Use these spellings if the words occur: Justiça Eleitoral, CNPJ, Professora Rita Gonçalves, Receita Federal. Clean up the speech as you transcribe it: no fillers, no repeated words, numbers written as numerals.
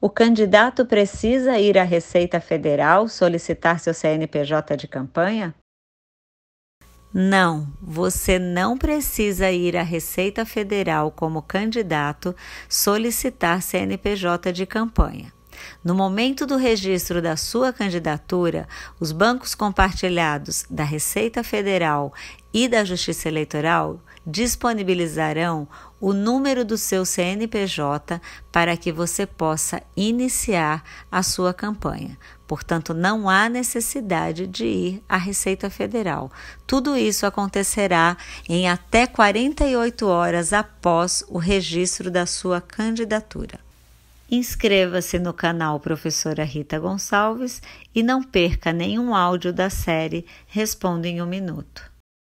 o candidato precisa ir à Receita Federal solicitar seu CNPJ de campanha? Não, você não precisa ir à Receita Federal como candidato solicitar CNPJ de campanha. No momento do registro da sua candidatura, os bancos compartilhados da Receita Federal e da Justiça Eleitoral disponibilizarão o número do seu CNPJ para que você possa iniciar a sua campanha. Portanto, não há necessidade de ir à Receita Federal. Tudo isso acontecerá em até 48 horas após o registro da sua candidatura. Inscreva-se no canal Professora Rita Gonçalves e não perca nenhum áudio da série Respondo em 1 Minuto.